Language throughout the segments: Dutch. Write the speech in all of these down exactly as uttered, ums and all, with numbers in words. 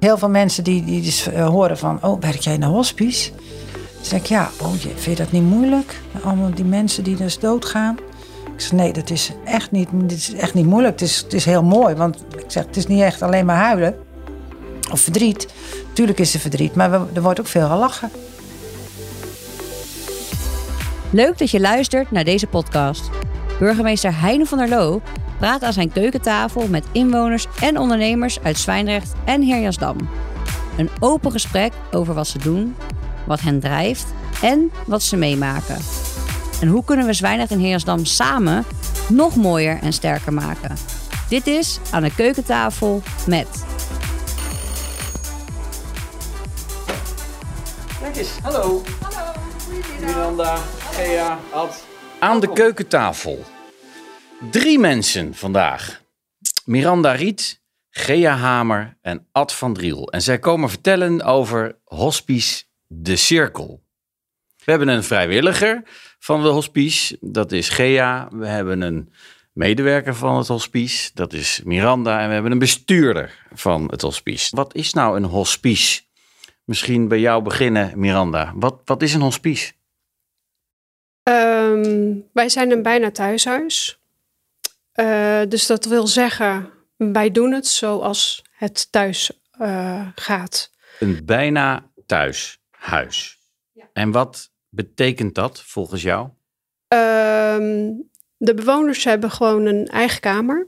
Heel veel mensen die, die dus uh, horen van, oh, werk jij in een hospice? Dan zeg ik, ja, oh, vind je dat niet moeilijk? Allemaal die mensen die dus doodgaan. Ik zeg, nee, dat is echt niet, dat is echt niet moeilijk. Het is, het is heel mooi, want ik zeg, het is niet echt alleen maar huilen. Of verdriet. Tuurlijk is er verdriet, maar er wordt ook veel gelachen. Leuk dat je luistert naar deze podcast. Burgemeester Heine van der Loo praat aan zijn keukentafel met inwoners en ondernemers uit Zwijndrecht en Heerjasdam. Een open gesprek over wat ze doen, wat hen drijft en wat ze meemaken. En hoe kunnen we Zwijndrecht en Heerjasdam samen nog mooier en sterker maken? Dit is Aan de Keukentafel met... Kijk eens, hallo. Hallo, goedemiddag. Miranda, Gea, Ad. Aan de keukentafel. Drie mensen vandaag. Miranda Riet, Gea Hamer en Ad van Driel. En zij komen vertellen over Hospice De Cirkel. We hebben een vrijwilliger van de hospice, dat is Gea. We hebben een medewerker van het hospice, dat is Miranda. En we hebben een bestuurder van het hospice. Wat is nou een hospice? Misschien bij jou beginnen, Miranda. Wat, wat is een hospice? Um, wij zijn een bijna thuishuis. Uh, dus dat wil zeggen, wij doen het zoals het thuis uh, gaat. Een bijna thuishuis. Ja. En wat betekent dat volgens jou? Um, de bewoners hebben gewoon een eigen kamer.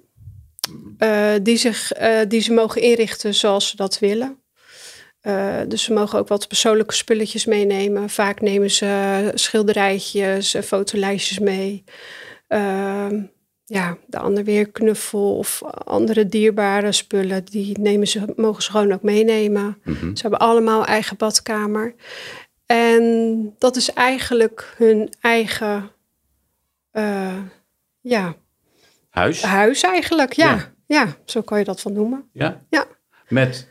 Uh, die, zich, uh, die ze mogen inrichten zoals ze dat willen. Uh, dus ze mogen ook wat persoonlijke spulletjes meenemen. Vaak nemen ze schilderijtjes, fotolijstjes mee. Uh, ja, de ander weer knuffel of andere dierbare spullen. Die nemen ze, mogen ze gewoon ook meenemen. Mm-hmm. Ze hebben allemaal eigen badkamer. En dat is eigenlijk hun eigen uh, ja. huis. Huis eigenlijk, ja. Ja. Ja, zo kan je dat wel noemen. Ja? Ja. Met...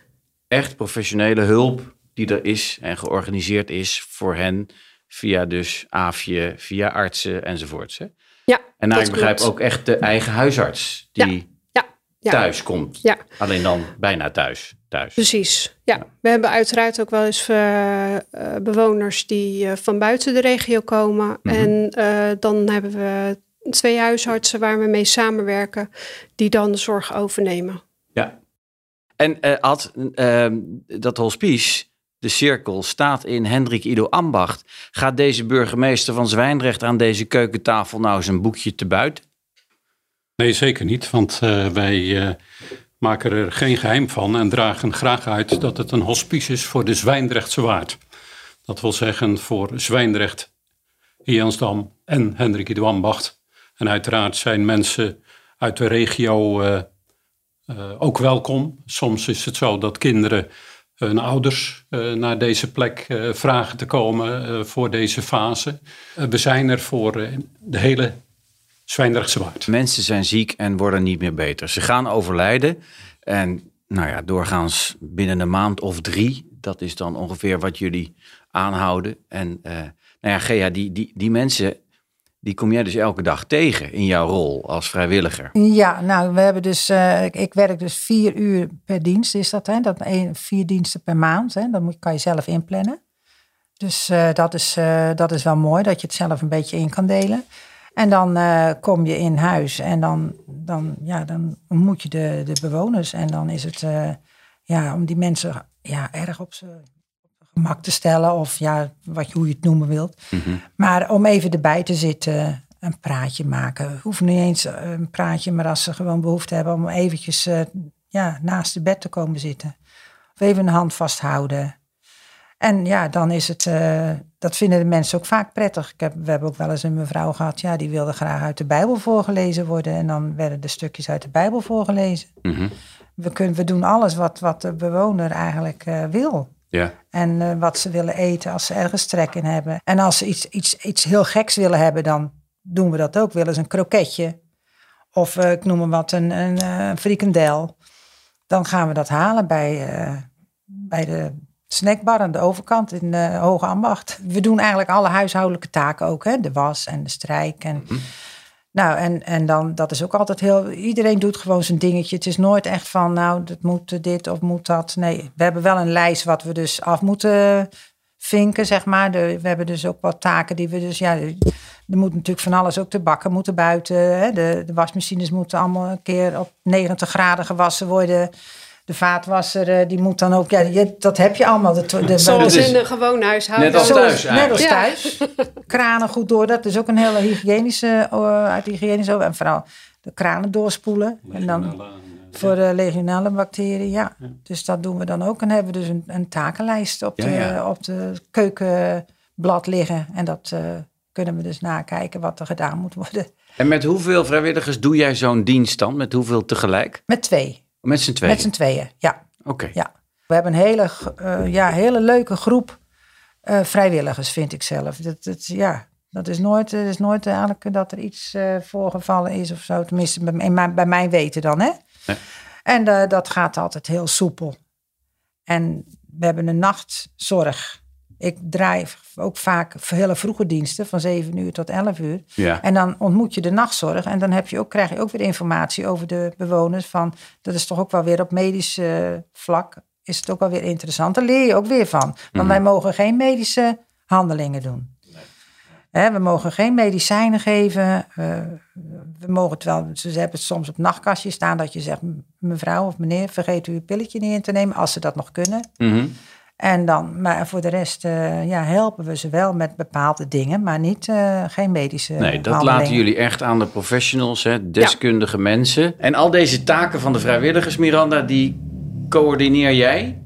echt professionele hulp die er is en georganiseerd is voor hen via dus A F J, via artsen enzovoorts. Hè? Ja, en nou, ik begrijp klopt. Ook echt de eigen huisarts die ja, ja, ja. thuis komt. Ja. Alleen dan bijna thuis. thuis. Precies, ja. ja. We hebben uiteraard ook wel eens uh, bewoners die uh, van buiten de regio komen. Mm-hmm. En uh, dan hebben we twee huisartsen waar we mee samenwerken die dan de zorg overnemen. Ja. En uh, Ad, uh, dat hospice, de cirkel, staat in Hendrik-Ido-Ambacht. Gaat deze burgemeester van Zwijndrecht aan deze keukentafel nou zijn boekje te buiten? Nee, zeker niet, want uh, wij uh, maken er geen geheim van en dragen graag uit dat het een hospice is voor de Zwijndrechtse Waard. Dat wil zeggen voor Zwijndrecht, Heerjasdam en Hendrik-Ido-Ambacht. En uiteraard zijn mensen uit de regio... Uh, Uh, ook welkom. Soms is het zo dat kinderen hun ouders uh, naar deze plek uh, vragen te komen uh, voor deze fase. Uh, we zijn er voor uh, de hele Zwijndrechtse Waard. Mensen zijn ziek en worden niet meer beter. Ze gaan overlijden en nou ja, doorgaans binnen een maand of drie. Dat is dan ongeveer wat jullie aanhouden. En uh, nou ja, Gea, die, die, die mensen... die kom jij dus elke dag tegen in jouw rol als vrijwilliger? Ja, nou, we hebben dus, uh, ik, ik werk dus vier uur per dienst, is dat, hè? Dat een, vier diensten per maand, hè? Dat moet, kan je zelf inplannen. Dus uh, dat, is, uh, dat is wel mooi, dat je het zelf een beetje in kan delen. En dan uh, kom je in huis en dan, dan, ja, dan ontmoet je de, de bewoners. En dan is het, uh, ja, om die mensen ja, erg op ze... gemak te stellen of ja, wat, hoe je het noemen wilt. Mm-hmm. Maar om even erbij te zitten, een praatje maken. Hoeft niet eens een praatje, maar als ze gewoon behoefte hebben... om eventjes uh, ja, naast de bed te komen zitten. Of even een hand vasthouden. En ja, dan is het... Uh, dat vinden de mensen ook vaak prettig. Ik heb, we hebben ook wel eens een mevrouw gehad... ja, die wilde graag uit de Bijbel voorgelezen worden. En dan werden de stukjes uit de Bijbel voorgelezen. Mm-hmm. We, kunnen, we doen alles wat, wat de bewoner eigenlijk uh, wil... Ja. En uh, wat ze willen eten als ze ergens trek in hebben. En als ze iets, iets, iets heel geks willen hebben, dan doen we dat ook. Willen ze een kroketje of uh, ik noem maar wat, een, een uh, frikandel. Dan gaan we dat halen bij, uh, bij de snackbar aan de overkant in uh, Hoge Ambacht. We doen eigenlijk alle huishoudelijke taken ook. Hè? De was en de strijk en mm-hmm. Nou, en, en dan, dat is ook altijd heel... Iedereen doet gewoon zijn dingetje. Het is nooit echt van, nou, dat moet dit of moet dat. Nee, we hebben wel een lijst wat we dus af moeten vinken, zeg maar. De, we hebben dus ook wat taken die we dus... Ja, er moet natuurlijk van alles, ook de bakken moeten buiten. Hè? De, de wasmachines moeten allemaal een keer op negentig graden gewassen worden. De vaatwasser, die moet dan ook... Ja, je, dat heb je allemaal. De, de, de, Zoals dus, in de gewone huishouden. Net als thuis. Zoals, net als thuis. Ja. Kranen goed door. Dat is ook een hele hygiënische... Uh, uit hygiënische en vooral de kranen doorspoelen. En dan voor de legionelle bacteriën, ja. ja. Dus dat doen we dan ook. En hebben we dus een, een takenlijst op, ja, de, ja. op de keukenblad liggen. En dat uh, kunnen we dus nakijken wat er gedaan moet worden. En met hoeveel vrijwilligers doe jij zo'n dienst dan? Met hoeveel tegelijk? Met twee. Met z'n tweeën? Met z'n tweeën, ja. Oké. Okay. Ja. We hebben een hele, uh, ja, hele leuke groep uh, vrijwilligers, vind ik zelf. Dat, dat, ja, dat is nooit, is nooit eigenlijk dat er iets uh, voorgevallen is of zo. Tenminste, bij, mijn, bij mijn weten dan, hè. Ja. En uh, dat gaat altijd heel soepel. En we hebben een nachtzorg. Ik draai ook vaak hele vroege diensten van zeven uur tot elf uur. Ja. En dan ontmoet je de nachtzorg. En dan heb je ook, krijg je ook weer informatie over de bewoners. Van, dat is toch ook wel weer op medisch uh, vlak. Is het ook wel weer interessant. Daar leer je ook weer van. Want mm-hmm. wij mogen geen medische handelingen doen. Nee. Hè, we mogen geen medicijnen geven. Uh, we mogen het wel, ze hebben het soms op nachtkastje staan. Dat je zegt, mevrouw of meneer, vergeet u uw pilletje niet in te nemen. Als ze dat nog kunnen. Mm-hmm. En dan, maar voor de rest uh, ja, helpen we ze wel met bepaalde dingen, maar niet, uh, geen medische Nee, dat handelingen. Laten jullie echt aan de professionals, hè, deskundige ja. mensen. En al deze taken van de vrijwilligers, Miranda, die coördineer jij?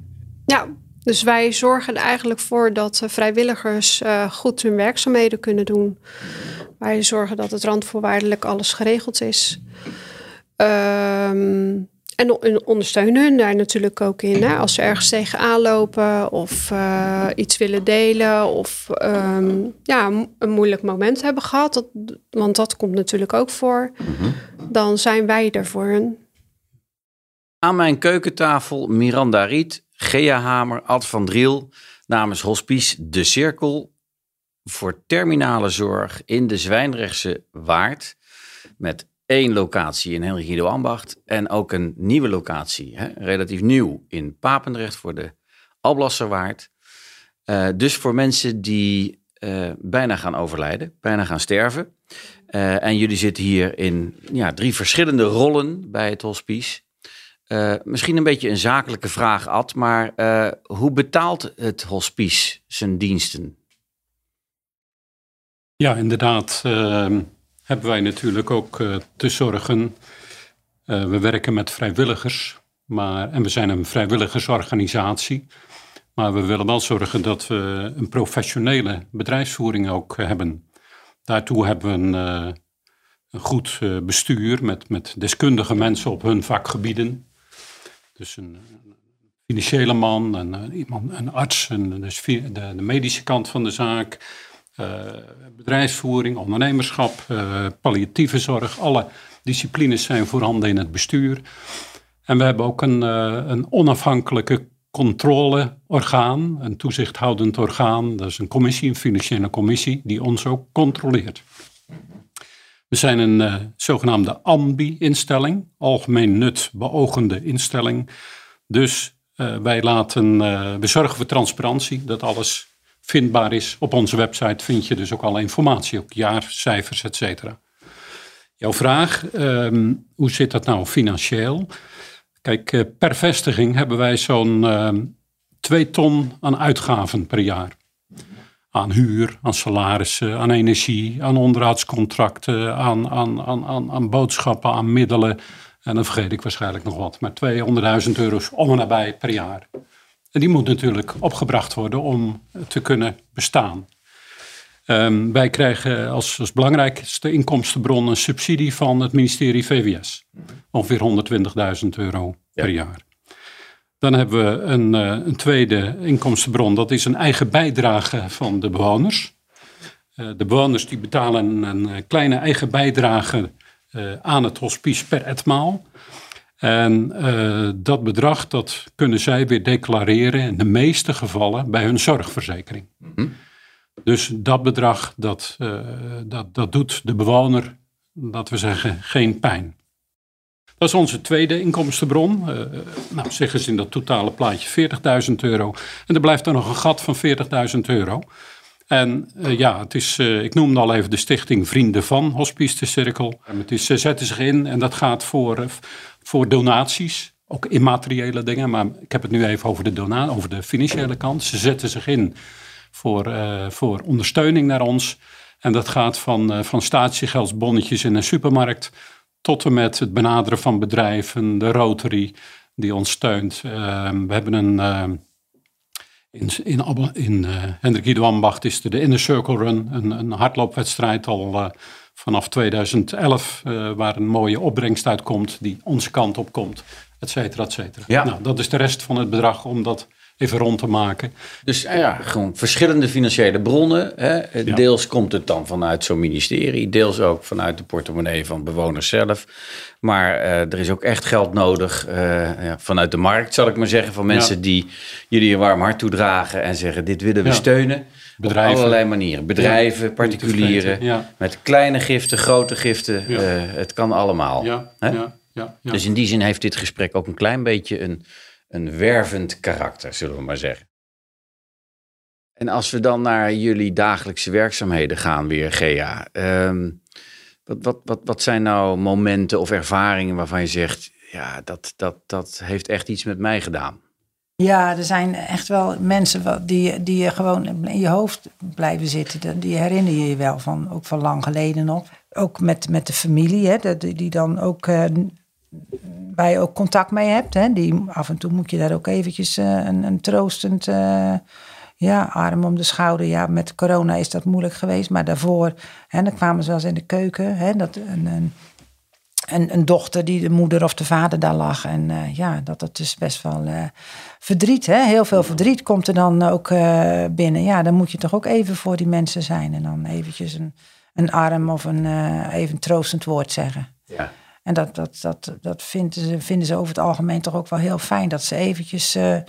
Ja, dus wij zorgen er eigenlijk voor dat vrijwilligers uh, goed hun werkzaamheden kunnen doen. Wij zorgen dat het randvoorwaardelijk alles geregeld is. Ehm... Um, En ondersteunen hun daar natuurlijk ook in. Hè? Als ze ergens tegenaan lopen of uh, iets willen delen of um, ja, een moeilijk moment hebben gehad. Dat, want dat komt natuurlijk ook voor. Mm-hmm. Dan zijn wij er voor hun. Aan mijn keukentafel Miranda Riet, Gea Hamer, Ad van Driel namens Hospice De Cirkel voor terminale zorg in de Zwijndrechtse Waard met één locatie in Hendrik-Ido-Ambacht en ook een nieuwe locatie, hè, relatief nieuw, in Papendrecht voor de Alblasserwaard. Uh, dus voor mensen die uh, bijna gaan overlijden, bijna gaan sterven. Uh, en jullie zitten hier in ja, drie verschillende rollen bij het hospice. Uh, misschien een beetje een zakelijke vraag, Ad, maar uh, hoe betaalt het hospice zijn diensten? Ja, inderdaad. Uh... Hebben wij natuurlijk ook uh, te zorgen. Uh, we werken met vrijwilligers. Maar, en we zijn een vrijwilligersorganisatie. Maar we willen wel zorgen dat we een professionele bedrijfsvoering ook uh, hebben. Daartoe hebben we een, uh, een goed uh, bestuur met, met deskundige mensen op hun vakgebieden. Dus een, een financiële man, een, iemand, een arts, een, dus de, de medische kant van de zaak. Uh, bedrijfsvoering, ondernemerschap, uh, palliatieve zorg. Alle disciplines zijn voorhanden in het bestuur. En we hebben ook een, uh, een onafhankelijke controleorgaan, een toezichthoudend orgaan. Dat is een commissie, een financiële commissie, die ons ook controleert. We zijn een uh, zogenaamde A N B I-instelling, algemeen nut beoogende instelling. Dus uh, wij laten, uh, we zorgen voor transparantie, dat alles vindbaar is. Op onze website vind je dus ook alle informatie, ook jaarcijfers, et cetera. Jouw vraag, um, hoe zit dat nou financieel? Kijk, uh, per vestiging hebben wij zo'n uh, twee ton aan uitgaven per jaar. Aan huur, aan salarissen, aan energie, aan onderhoudscontracten, aan, aan, aan, aan, aan boodschappen, aan middelen. En dan vergeet ik waarschijnlijk nog wat. Maar tweehonderdduizend euro's om en nabij per jaar. En die moet natuurlijk opgebracht worden om te kunnen bestaan. Um, wij krijgen als, als belangrijkste inkomstenbron een subsidie van het ministerie V W S. Ongeveer honderdtwintigduizend euro per ja. jaar. Dan hebben we een, uh, een tweede inkomstenbron. Dat is een eigen bijdrage van de bewoners. Uh, de bewoners die betalen een kleine eigen bijdrage uh, aan het hospice per etmaal. En uh, dat bedrag, dat kunnen zij weer declareren in de meeste gevallen bij hun zorgverzekering. Mm-hmm. Dus dat bedrag, dat, uh, dat, dat doet de bewoner dat we zeggen, geen pijn. Dat is onze tweede inkomstenbron. Uh, nou, zeg eens in dat totale plaatje veertigduizend euro. En er blijft dan nog een gat van veertigduizend euro. En uh, ja, het is, uh, ik noemde al even de stichting Vrienden van Hospice De Cirkel. En het is, ze zetten zich in en dat gaat voor, uh, voor donaties. Ook immateriële dingen, maar ik heb het nu even over de, dona- over de financiële kant. Ze zetten zich in voor, uh, voor ondersteuning naar ons. En dat gaat van, uh, van statiegeldsbonnetjes in een supermarkt tot en met het benaderen van bedrijven, de Rotary die ons steunt. Uh, we hebben een... Uh, in in, in uh, Hendrik-Ido-Ambacht is er de Inner Circle Run, een, een hardloopwedstrijd al uh, vanaf tweeduizend elf... Uh, waar een mooie opbrengst uit komt die onze kant op komt, et cetera, et cetera. Ja. Nou, dat is de rest van het bedrag om dat even rond te maken. Dus ja, gewoon verschillende financiële bronnen. Hè. Deels ja. komt het dan vanuit zo'n ministerie, deels ook vanuit de portemonnee van bewoners zelf. Maar uh, er is ook echt geld nodig uh, ja, vanuit de markt, zal ik maar zeggen, van mensen ja. die jullie een warm hart toedragen en zeggen, dit willen we ja. steunen. Bedrijven. Op allerlei manieren. Bedrijven, ja. particulieren, ja. met kleine giften, grote giften. Ja. Uh, het kan allemaal. Ja. Hè? Ja. Ja. Ja. Dus in die zin heeft dit gesprek ook een klein beetje een... een wervend karakter, zullen we maar zeggen. En als we dan naar jullie dagelijkse werkzaamheden gaan weer, Gea. Um, wat, wat, wat, wat zijn nou momenten of ervaringen waarvan je zegt, ja, dat, dat, dat heeft echt iets met mij gedaan? Ja, er zijn echt wel mensen die, die gewoon in je hoofd blijven zitten. Die herinner je je wel van, ook van lang geleden nog. Ook met, met de familie, hè, die dan ook... Uh, waar je ook contact mee hebt. Hè? Die, af en toe moet je daar ook eventjes uh, een, een troostend uh, ja, arm om de schouder. Ja, met corona is dat moeilijk geweest. Maar daarvoor, hè, dan kwamen ze wel eens in de keuken. Hè, dat een, een, een, een dochter die de moeder of de vader daar lag. En uh, ja, dat dat dus best wel uh, verdriet. Hè? Heel veel verdriet komt er dan ook uh, binnen. Ja, dan moet je toch ook even voor die mensen zijn. En dan eventjes een, een arm of een, uh, even een troostend woord zeggen. Ja. En dat, dat, dat, dat vinden, ze, vinden ze over het algemeen toch ook wel heel fijn. Dat ze eventjes uh, uh,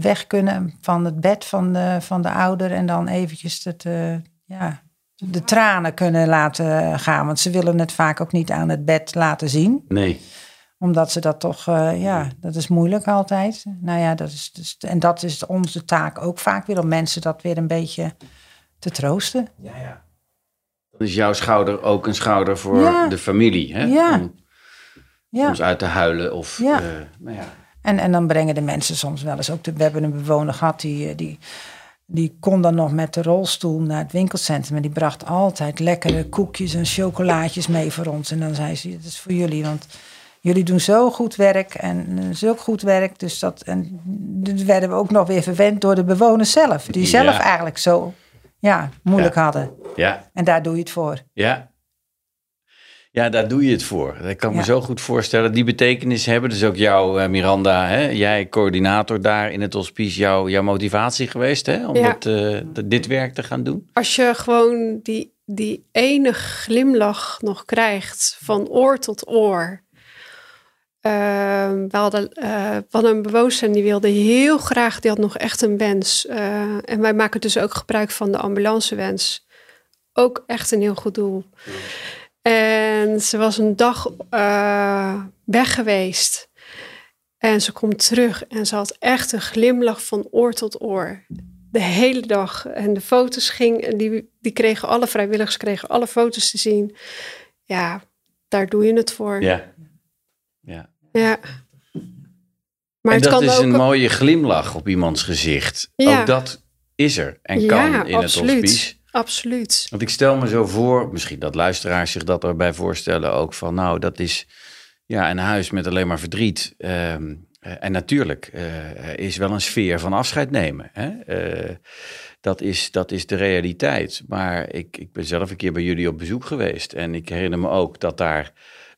weg kunnen van het bed van de, van de ouder. En dan eventjes het, uh, ja, de tranen kunnen laten gaan. Want ze willen het vaak ook niet aan het bed laten zien. Nee. Omdat ze dat toch, uh, ja, dat is moeilijk altijd. Nou ja, dat is, dus, en dat is onze taak ook vaak weer. Om mensen dat weer een beetje te troosten. Ja, ja. Dan is jouw schouder ook een schouder voor ja. de familie. Hè? Ja. Om ja. soms uit te huilen. Of, ja. Uh, nou ja. En, en dan brengen de mensen soms wel eens ook... De, we hebben een bewoner gehad die, die, die kon dan nog met de rolstoel naar het winkelcentrum. En die bracht altijd lekkere koekjes en chocolaatjes mee voor ons. En dan zei ze, dat is voor jullie, want jullie doen zo goed werk. En zulk goed werk. Dus dat, en dan werden we ook nog weer verwend door de bewoners zelf. Die zelf ja. eigenlijk zo... Ja, moeilijk ja. hadden. Ja. En daar doe je het voor. Ja, ja, daar doe je het voor. Dat kan ja. me zo goed voorstellen. Die betekenis hebben, dus ook jou, uh, Miranda, hè? Jij coördinator daar in het hospice, jou, jouw motivatie geweest, hè? Om ja. dat, uh, dat, dit werk te gaan doen. Als je gewoon die, die ene glimlach nog krijgt van oor tot oor. Uh, we hadden, uh, we hadden een bewoonster die wilde heel graag, die had nog echt een wens. Uh, en wij maken dus ook gebruik van de ambulancewens. Ook echt een heel goed doel. Ja. En ze was een dag uh, weg geweest. En ze komt terug en ze had echt een glimlach van oor tot oor. De hele dag. En de foto's gingen, die, die kregen alle vrijwilligers, kregen alle foto's te zien. Ja, daar doe je het voor. Ja. Ja. ja. Maar en het dat kan is ook... een mooie glimlach op iemands gezicht. Ja. Ook dat is er en ja, kan in absoluut. Het hospice. Absoluut. Want ik stel me zo voor, misschien dat luisteraars zich dat erbij voorstellen ook van, nou, dat is ja, een huis met alleen maar verdriet. Um, en natuurlijk uh, is wel een sfeer van afscheid nemen. Hè? Uh, dat is, dat is de realiteit. Maar ik, ik ben zelf een keer bij jullie op bezoek geweest. En ik herinner me ook dat daar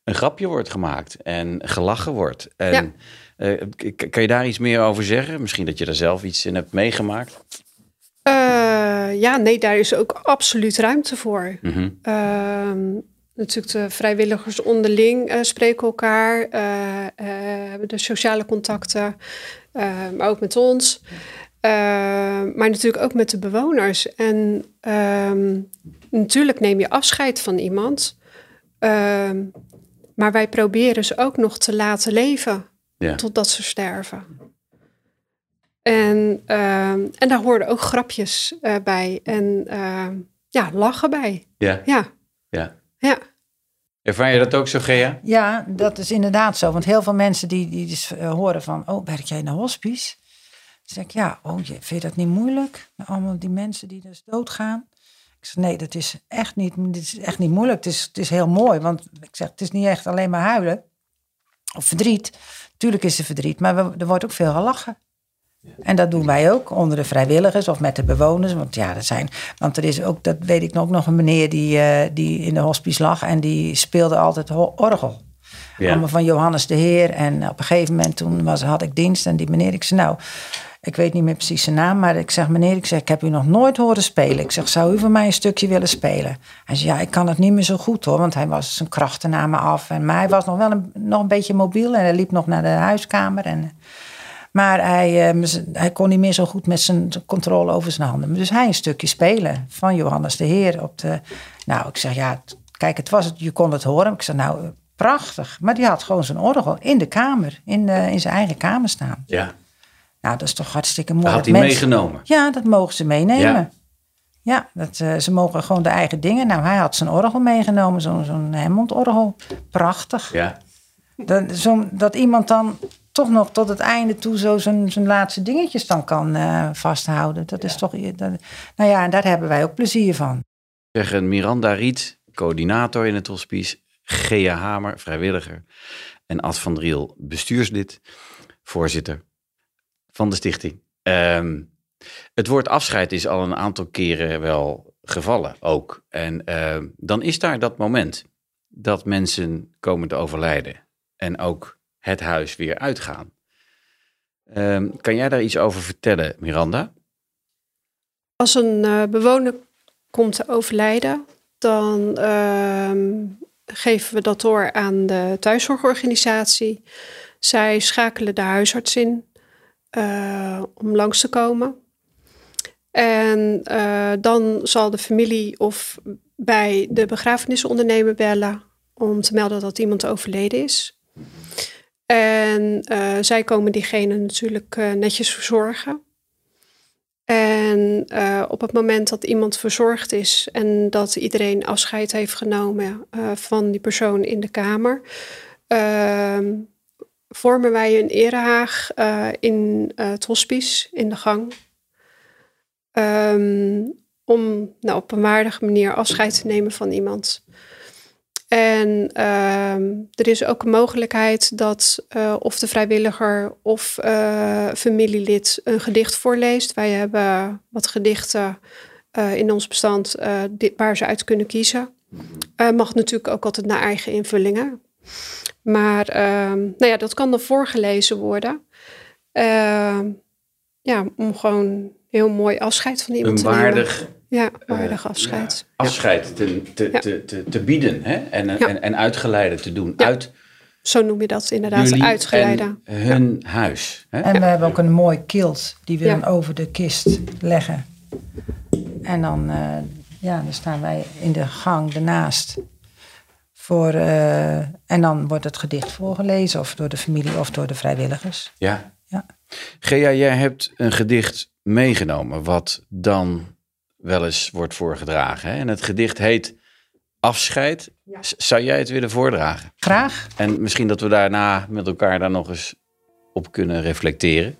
een grapje wordt gemaakt en gelachen wordt. En ja. uh, k- kan je daar iets meer over zeggen? Misschien dat je daar zelf iets in hebt meegemaakt? Uh, ja, nee, daar is ook absoluut ruimte voor. Mm-hmm. Uh, natuurlijk de vrijwilligers onderling uh, spreken elkaar. Uh, uh, hebben de sociale contacten, uh, maar ook met ons. Uh, maar natuurlijk ook met de bewoners. En um, natuurlijk neem je afscheid van iemand. Uh, maar wij proberen ze ook nog te laten leven. Ja. Totdat ze sterven. En, uh, en daar hoorden ook grapjes uh, bij. En uh, ja, lachen bij. Ja. Ja. Ja. Ja. Ervaar je dat ook zo, Gea? Ja, dat is inderdaad zo. Want heel veel mensen die, die dus, uh, horen van... oh, werk jij in de hospice? Dan zeg ik, ja, oh, vind je dat niet moeilijk? Allemaal die mensen die dus doodgaan. Ik zeg, nee, dat is echt niet, dat is echt niet moeilijk. Het is, het is heel mooi, want ik zeg, het is niet echt alleen maar huilen. Of verdriet. Tuurlijk is er verdriet, maar we, er wordt ook veel gelachen. En dat doen wij ook, onder de vrijwilligers of met de bewoners. Want ja, dat zijn, want er is ook, dat weet ik nog, nog een meneer die, uh, die in de hospice lag. En die speelde altijd orgel. Ja. Allemaal van Johannes de Heer. En op een gegeven moment, toen was, had ik dienst. En die meneer, ik zei, nou, ik weet niet meer precies zijn naam. Maar ik zeg, meneer, ik, zeg, ik heb u nog nooit horen spelen. Ik zeg, zou u voor mij een stukje willen spelen? Hij zei, ja, ik kan het niet meer zo goed hoor. Want hij was, zijn krachten namen af. En, maar hij was nog wel een, nog een beetje mobiel. En hij liep nog naar de huiskamer. En... Maar hij, uh, hij kon niet meer zo goed met zijn controle over zijn handen. Dus hij een stukje spelen van Johannes de Heer. Op de, nou, ik zeg, ja, kijk, het was het, je kon het horen. Ik zeg, nou, prachtig. Maar die had gewoon zijn orgel in de kamer, in, de, in zijn eigen kamer staan. Ja. Nou, dat is toch hartstikke mooi. Dat had hij mensen, meegenomen? Ja, dat mogen ze meenemen. Ja, ja dat, uh, ze mogen gewoon de eigen dingen. Nou, hij had zijn orgel meegenomen, zo'n zo'n Hammond-orgel. Prachtig. Ja. Dat, zo, dat iemand dan... toch nog tot het einde toe zo zijn, zijn laatste dingetjes dan kan uh, vasthouden. Dat ja. is toch... Dat, nou ja, en daar hebben wij ook plezier van. Zeggen Miranda Riet, coördinator in het hospice. Gea Hamer, vrijwilliger. En Ad van Driel, bestuurslid. Voorzitter van de stichting. Um, het woord afscheid is al een aantal keren wel gevallen ook. En uh, dan is daar dat moment dat mensen komen te overlijden. En ook... het huis weer uitgaan. Um, kan jij daar iets over vertellen, Miranda? Als een uh, bewoner komt te overlijden... dan uh, geven we dat door aan de thuiszorgorganisatie. Zij schakelen de huisarts in uh, om langs te komen. En uh, dan zal de familie of bij de begrafenisondernemer bellen... om te melden dat iemand overleden is... En uh, zij komen diegene natuurlijk uh, netjes verzorgen. En uh, op het moment dat iemand verzorgd is... en dat iedereen afscheid heeft genomen uh, van die persoon in de kamer... Uh, vormen wij een erehaag uh, in uh, het hospice, in de gang... Um, om nou, op een waardige manier afscheid te nemen van iemand... En uh, er is ook een mogelijkheid dat uh, of de vrijwilliger of uh, familielid een gedicht voorleest. Wij hebben wat gedichten uh, in ons bestand uh, dit, waar ze uit kunnen kiezen. Uh, mag natuurlijk ook altijd naar eigen invullingen. Maar uh, nou ja, dat kan dan voorgelezen worden. Uh, ja, om gewoon heel mooi afscheid van iemand te nemen. Een waardig... Ja, waardig afscheid. Uh, ja, afscheid te, te, ja. te, te, te bieden hè? En, ja. en, en uitgeleide te doen. Ja. Uit, zo noem je dat inderdaad, uitgeleide. Hun ja. huis. Hè? En ja. we hebben ook een mooi kilt die we ja. dan over de kist leggen. En dan, uh, ja, dan staan wij in de gang daarnaast. Voor, uh, en dan wordt het gedicht voorgelezen of door de familie of door de vrijwilligers. Ja. Ja. Gea, jij hebt een gedicht meegenomen wat dan... wel eens wordt voorgedragen. Hè? En het gedicht heet Afscheid. Ja. Zou jij het willen voordragen? Graag. En misschien dat we daarna met elkaar daar nog eens op kunnen reflecteren.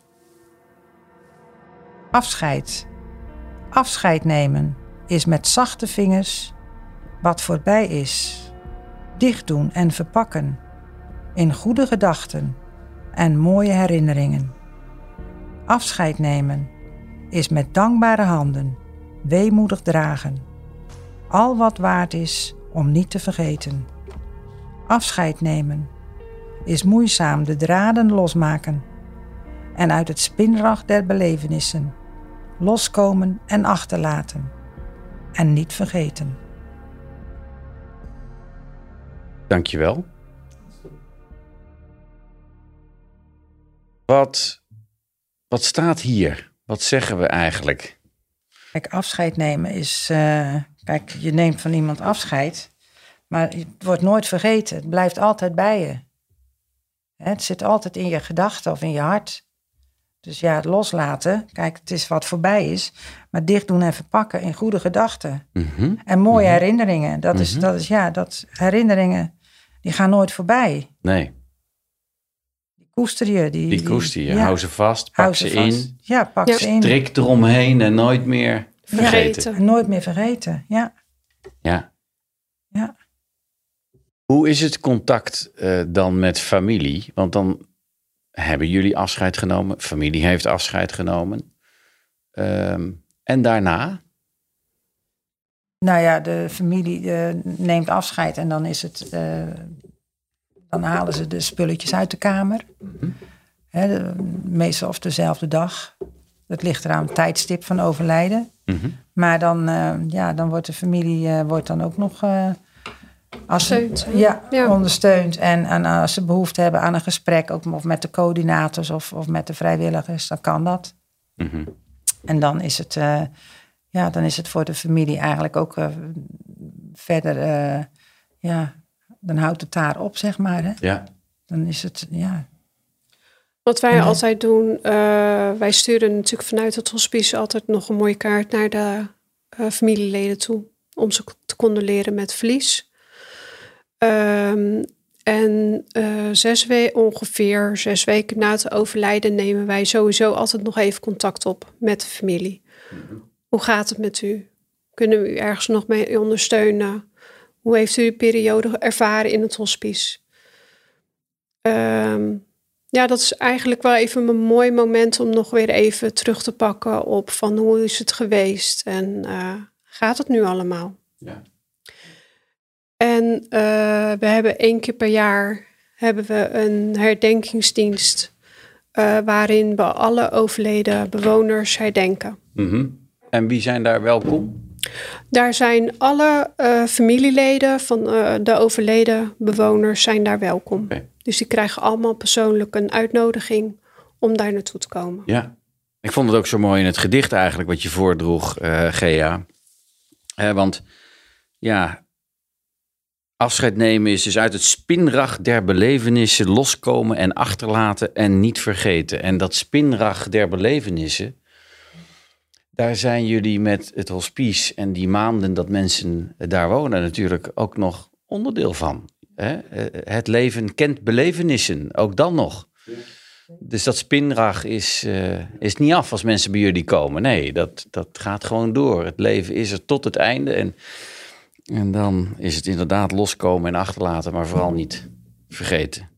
Afscheid. Afscheid nemen is met zachte vingers wat voorbij is. Dicht doen en verpakken in goede gedachten en mooie herinneringen. Afscheid nemen is met dankbare handen... weemoedig dragen. Al wat waard is om niet te vergeten. Afscheid nemen is moeizaam de draden losmaken en uit het spinrad der belevenissen loskomen en achterlaten en niet vergeten. Dankjewel. Wat, wat staat hier Wat zeggen we eigenlijk? Kijk, afscheid nemen is... Uh, kijk, je neemt van iemand afscheid... maar het wordt nooit vergeten. Het blijft altijd bij je. Het zit altijd in je gedachten of in je hart. Dus ja, het loslaten. Kijk, het is wat voorbij is. Maar dicht doen en verpakken in goede gedachten. Mm-hmm. En mooie mm-hmm. herinneringen. Dat mm-hmm. is, dat is, ja, dat herinneringen... die gaan nooit voorbij. Nee. Die koester je. Die, die koester je. Die, ja. Hou ze vast, pak Hou ze, ze vast. in. Ja, pak ja. ze in. Strik eromheen en nooit meer vergeten. vergeten. Nooit meer vergeten, ja. Ja. Ja. Hoe is het contact uh, dan met familie? Want dan hebben jullie afscheid genomen. Familie heeft afscheid genomen. Um, en daarna? Nou ja, de familie uh, neemt afscheid en dan is het... Uh, dan halen ze de spulletjes uit de kamer. Mm-hmm. He, de, meestal of dezelfde dag. Dat ligt eraan het tijdstip van overlijden. Mm-hmm. Maar dan, uh, ja, dan wordt de familie uh, wordt dan ook nog... Uh, Als ze, ja, ja, ondersteund. En, en als ze behoefte hebben aan een gesprek, ook of met de coördinators of, of met de vrijwilligers, dan kan dat. Mm-hmm. En dan is het, uh, ja, dan is het voor de familie eigenlijk ook uh, verder, uh, ja, dan houdt het daar op, zeg maar. Hè? Ja. Dan is het, ja. Wat wij ja. altijd doen, uh, wij sturen natuurlijk vanuit het hospice altijd nog een mooie kaart naar de uh, familieleden toe, om ze te condoleren met verlies. Um, en uh, zes we- ongeveer zes weken na het overlijden nemen wij sowieso altijd nog even contact op met de familie. Mm-hmm. Hoe gaat het met u? Kunnen we u ergens nog mee ondersteunen? Hoe heeft u de periode ervaren in het hospice? Um, ja, dat is eigenlijk wel even een mooi moment om nog weer even terug te pakken op van hoe is het geweest en uh, gaat het nu allemaal? Ja. En uh, we hebben één keer per jaar hebben we een herdenkingsdienst uh, waarin we alle overleden bewoners herdenken. Mm-hmm. En wie zijn daar welkom? Daar zijn alle uh, familieleden van uh, de overleden bewoners zijn daar welkom. Okay. Dus die krijgen allemaal persoonlijk een uitnodiging om daar naartoe te komen. Ja, ik vond het ook zo mooi in het gedicht eigenlijk wat je voordroeg, uh, Gea. Eh, want ja... Afscheid nemen is dus uit het spinrag der belevenissen loskomen en achterlaten en niet vergeten. En dat spinrag der belevenissen, daar zijn jullie met het hospice en die maanden dat mensen daar wonen natuurlijk ook nog onderdeel van. Hè? Het leven kent belevenissen, ook dan nog. Dus dat spinrag is, uh, is niet af als mensen bij jullie komen. Nee, dat, dat gaat gewoon door. Het leven is er tot het einde en... En dan is het inderdaad loskomen en achterlaten, maar vooral niet vergeten.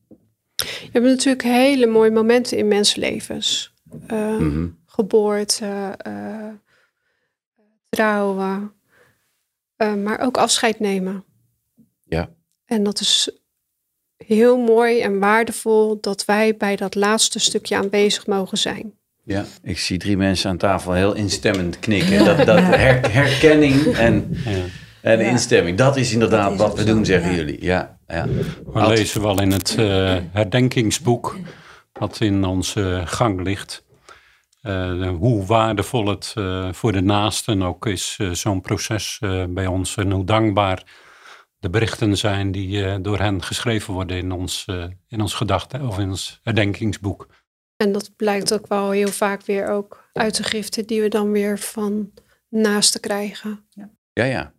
Je hebt natuurlijk hele mooie momenten in mensenlevens. Uh, mm-hmm. Geboorte, uh, trouwen, uh, maar ook afscheid nemen. Ja. En dat is heel mooi en waardevol dat wij bij dat laatste stukje aanwezig mogen zijn. Ja, ik zie drie mensen aan tafel heel instemmend knikken. Dat, dat her, herkenning en... Ja. En de ja. instemming, dat is inderdaad dat is wat we doen, zeggen ja. jullie. Ja, ja. We Alt. lezen wel in het uh, herdenkingsboek, wat in onze uh, gang ligt, uh, hoe waardevol het uh, voor de naasten ook is, uh, zo'n proces uh, bij ons. En hoe dankbaar de berichten zijn die uh, door hen geschreven worden in ons, uh, in ons gedachte of in ons herdenkingsboek. En dat blijkt ook wel heel vaak weer ook uit de giften die we dan weer van naasten krijgen. Ja, ja. ja.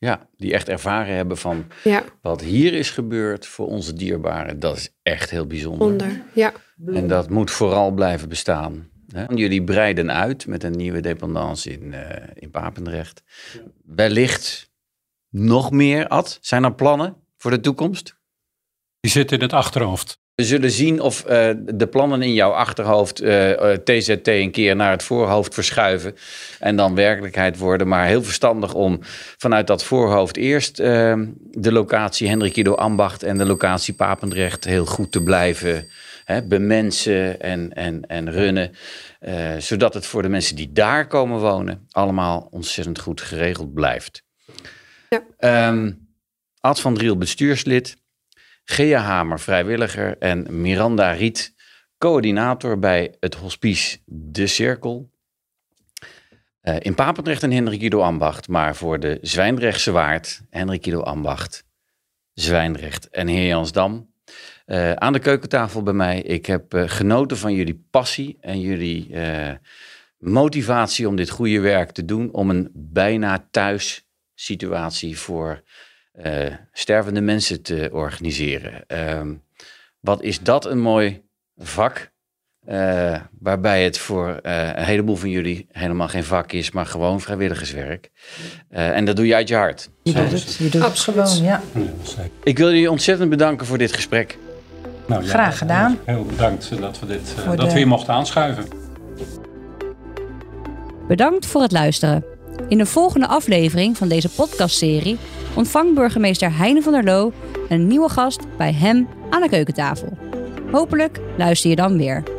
Ja, die echt ervaren hebben van ja. wat hier is gebeurd voor onze dierbaren. Dat is echt heel bijzonder. Onder, ja. En dat moet vooral blijven bestaan. Hè? Jullie breiden uit met een nieuwe dependance in, uh, in Papendrecht. Wellicht nog meer, Ad. Zijn er plannen voor de toekomst? Die zitten in het achterhoofd. We zullen zien of uh, de plannen in jouw achterhoofd uh, T Z T een keer naar het voorhoofd verschuiven en dan werkelijkheid worden. Maar heel verstandig om vanuit dat voorhoofd eerst uh, de locatie Hendrik-Ido-Ambacht en de locatie Papendrecht heel goed te blijven hè, bemensen en, en, en runnen. Uh, zodat het voor de mensen die daar komen wonen allemaal ontzettend goed geregeld blijft. Ja. Um, Ad van Driel, bestuurslid. Gea Hamer, vrijwilliger, en Miranda Riet, coördinator bij het Hospice De Cirkel. Uh, in Papendrecht een Hendrik-Ido-Ambacht, maar voor de Zwijndrechtse Waard, Hendrik-Ido-Ambacht, Zwijndrecht en Heer Jansdam. Uh, aan de keukentafel bij mij. Ik heb uh, genoten van jullie passie en jullie uh, motivatie om dit goede werk te doen. Om een bijna thuis situatie voor uh, stervende mensen te organiseren. Uh, wat is dat een mooi vak. Uh, waarbij het voor uh, een heleboel van jullie helemaal geen vak is, maar gewoon vrijwilligerswerk. Uh, en dat doe je uit je hart. Je doet het, je doet het gewoon, ja. Ik wil jullie ontzettend bedanken voor dit gesprek. Nou, ja, graag gedaan. Heel bedankt dat we, dit, uh, dat de... we hier mochten aanschuiven. Bedankt voor het luisteren. In de volgende aflevering van deze podcastserie ontvangt burgemeester Heine van der Loo een nieuwe gast bij hem aan de keukentafel. Hopelijk luister je dan weer.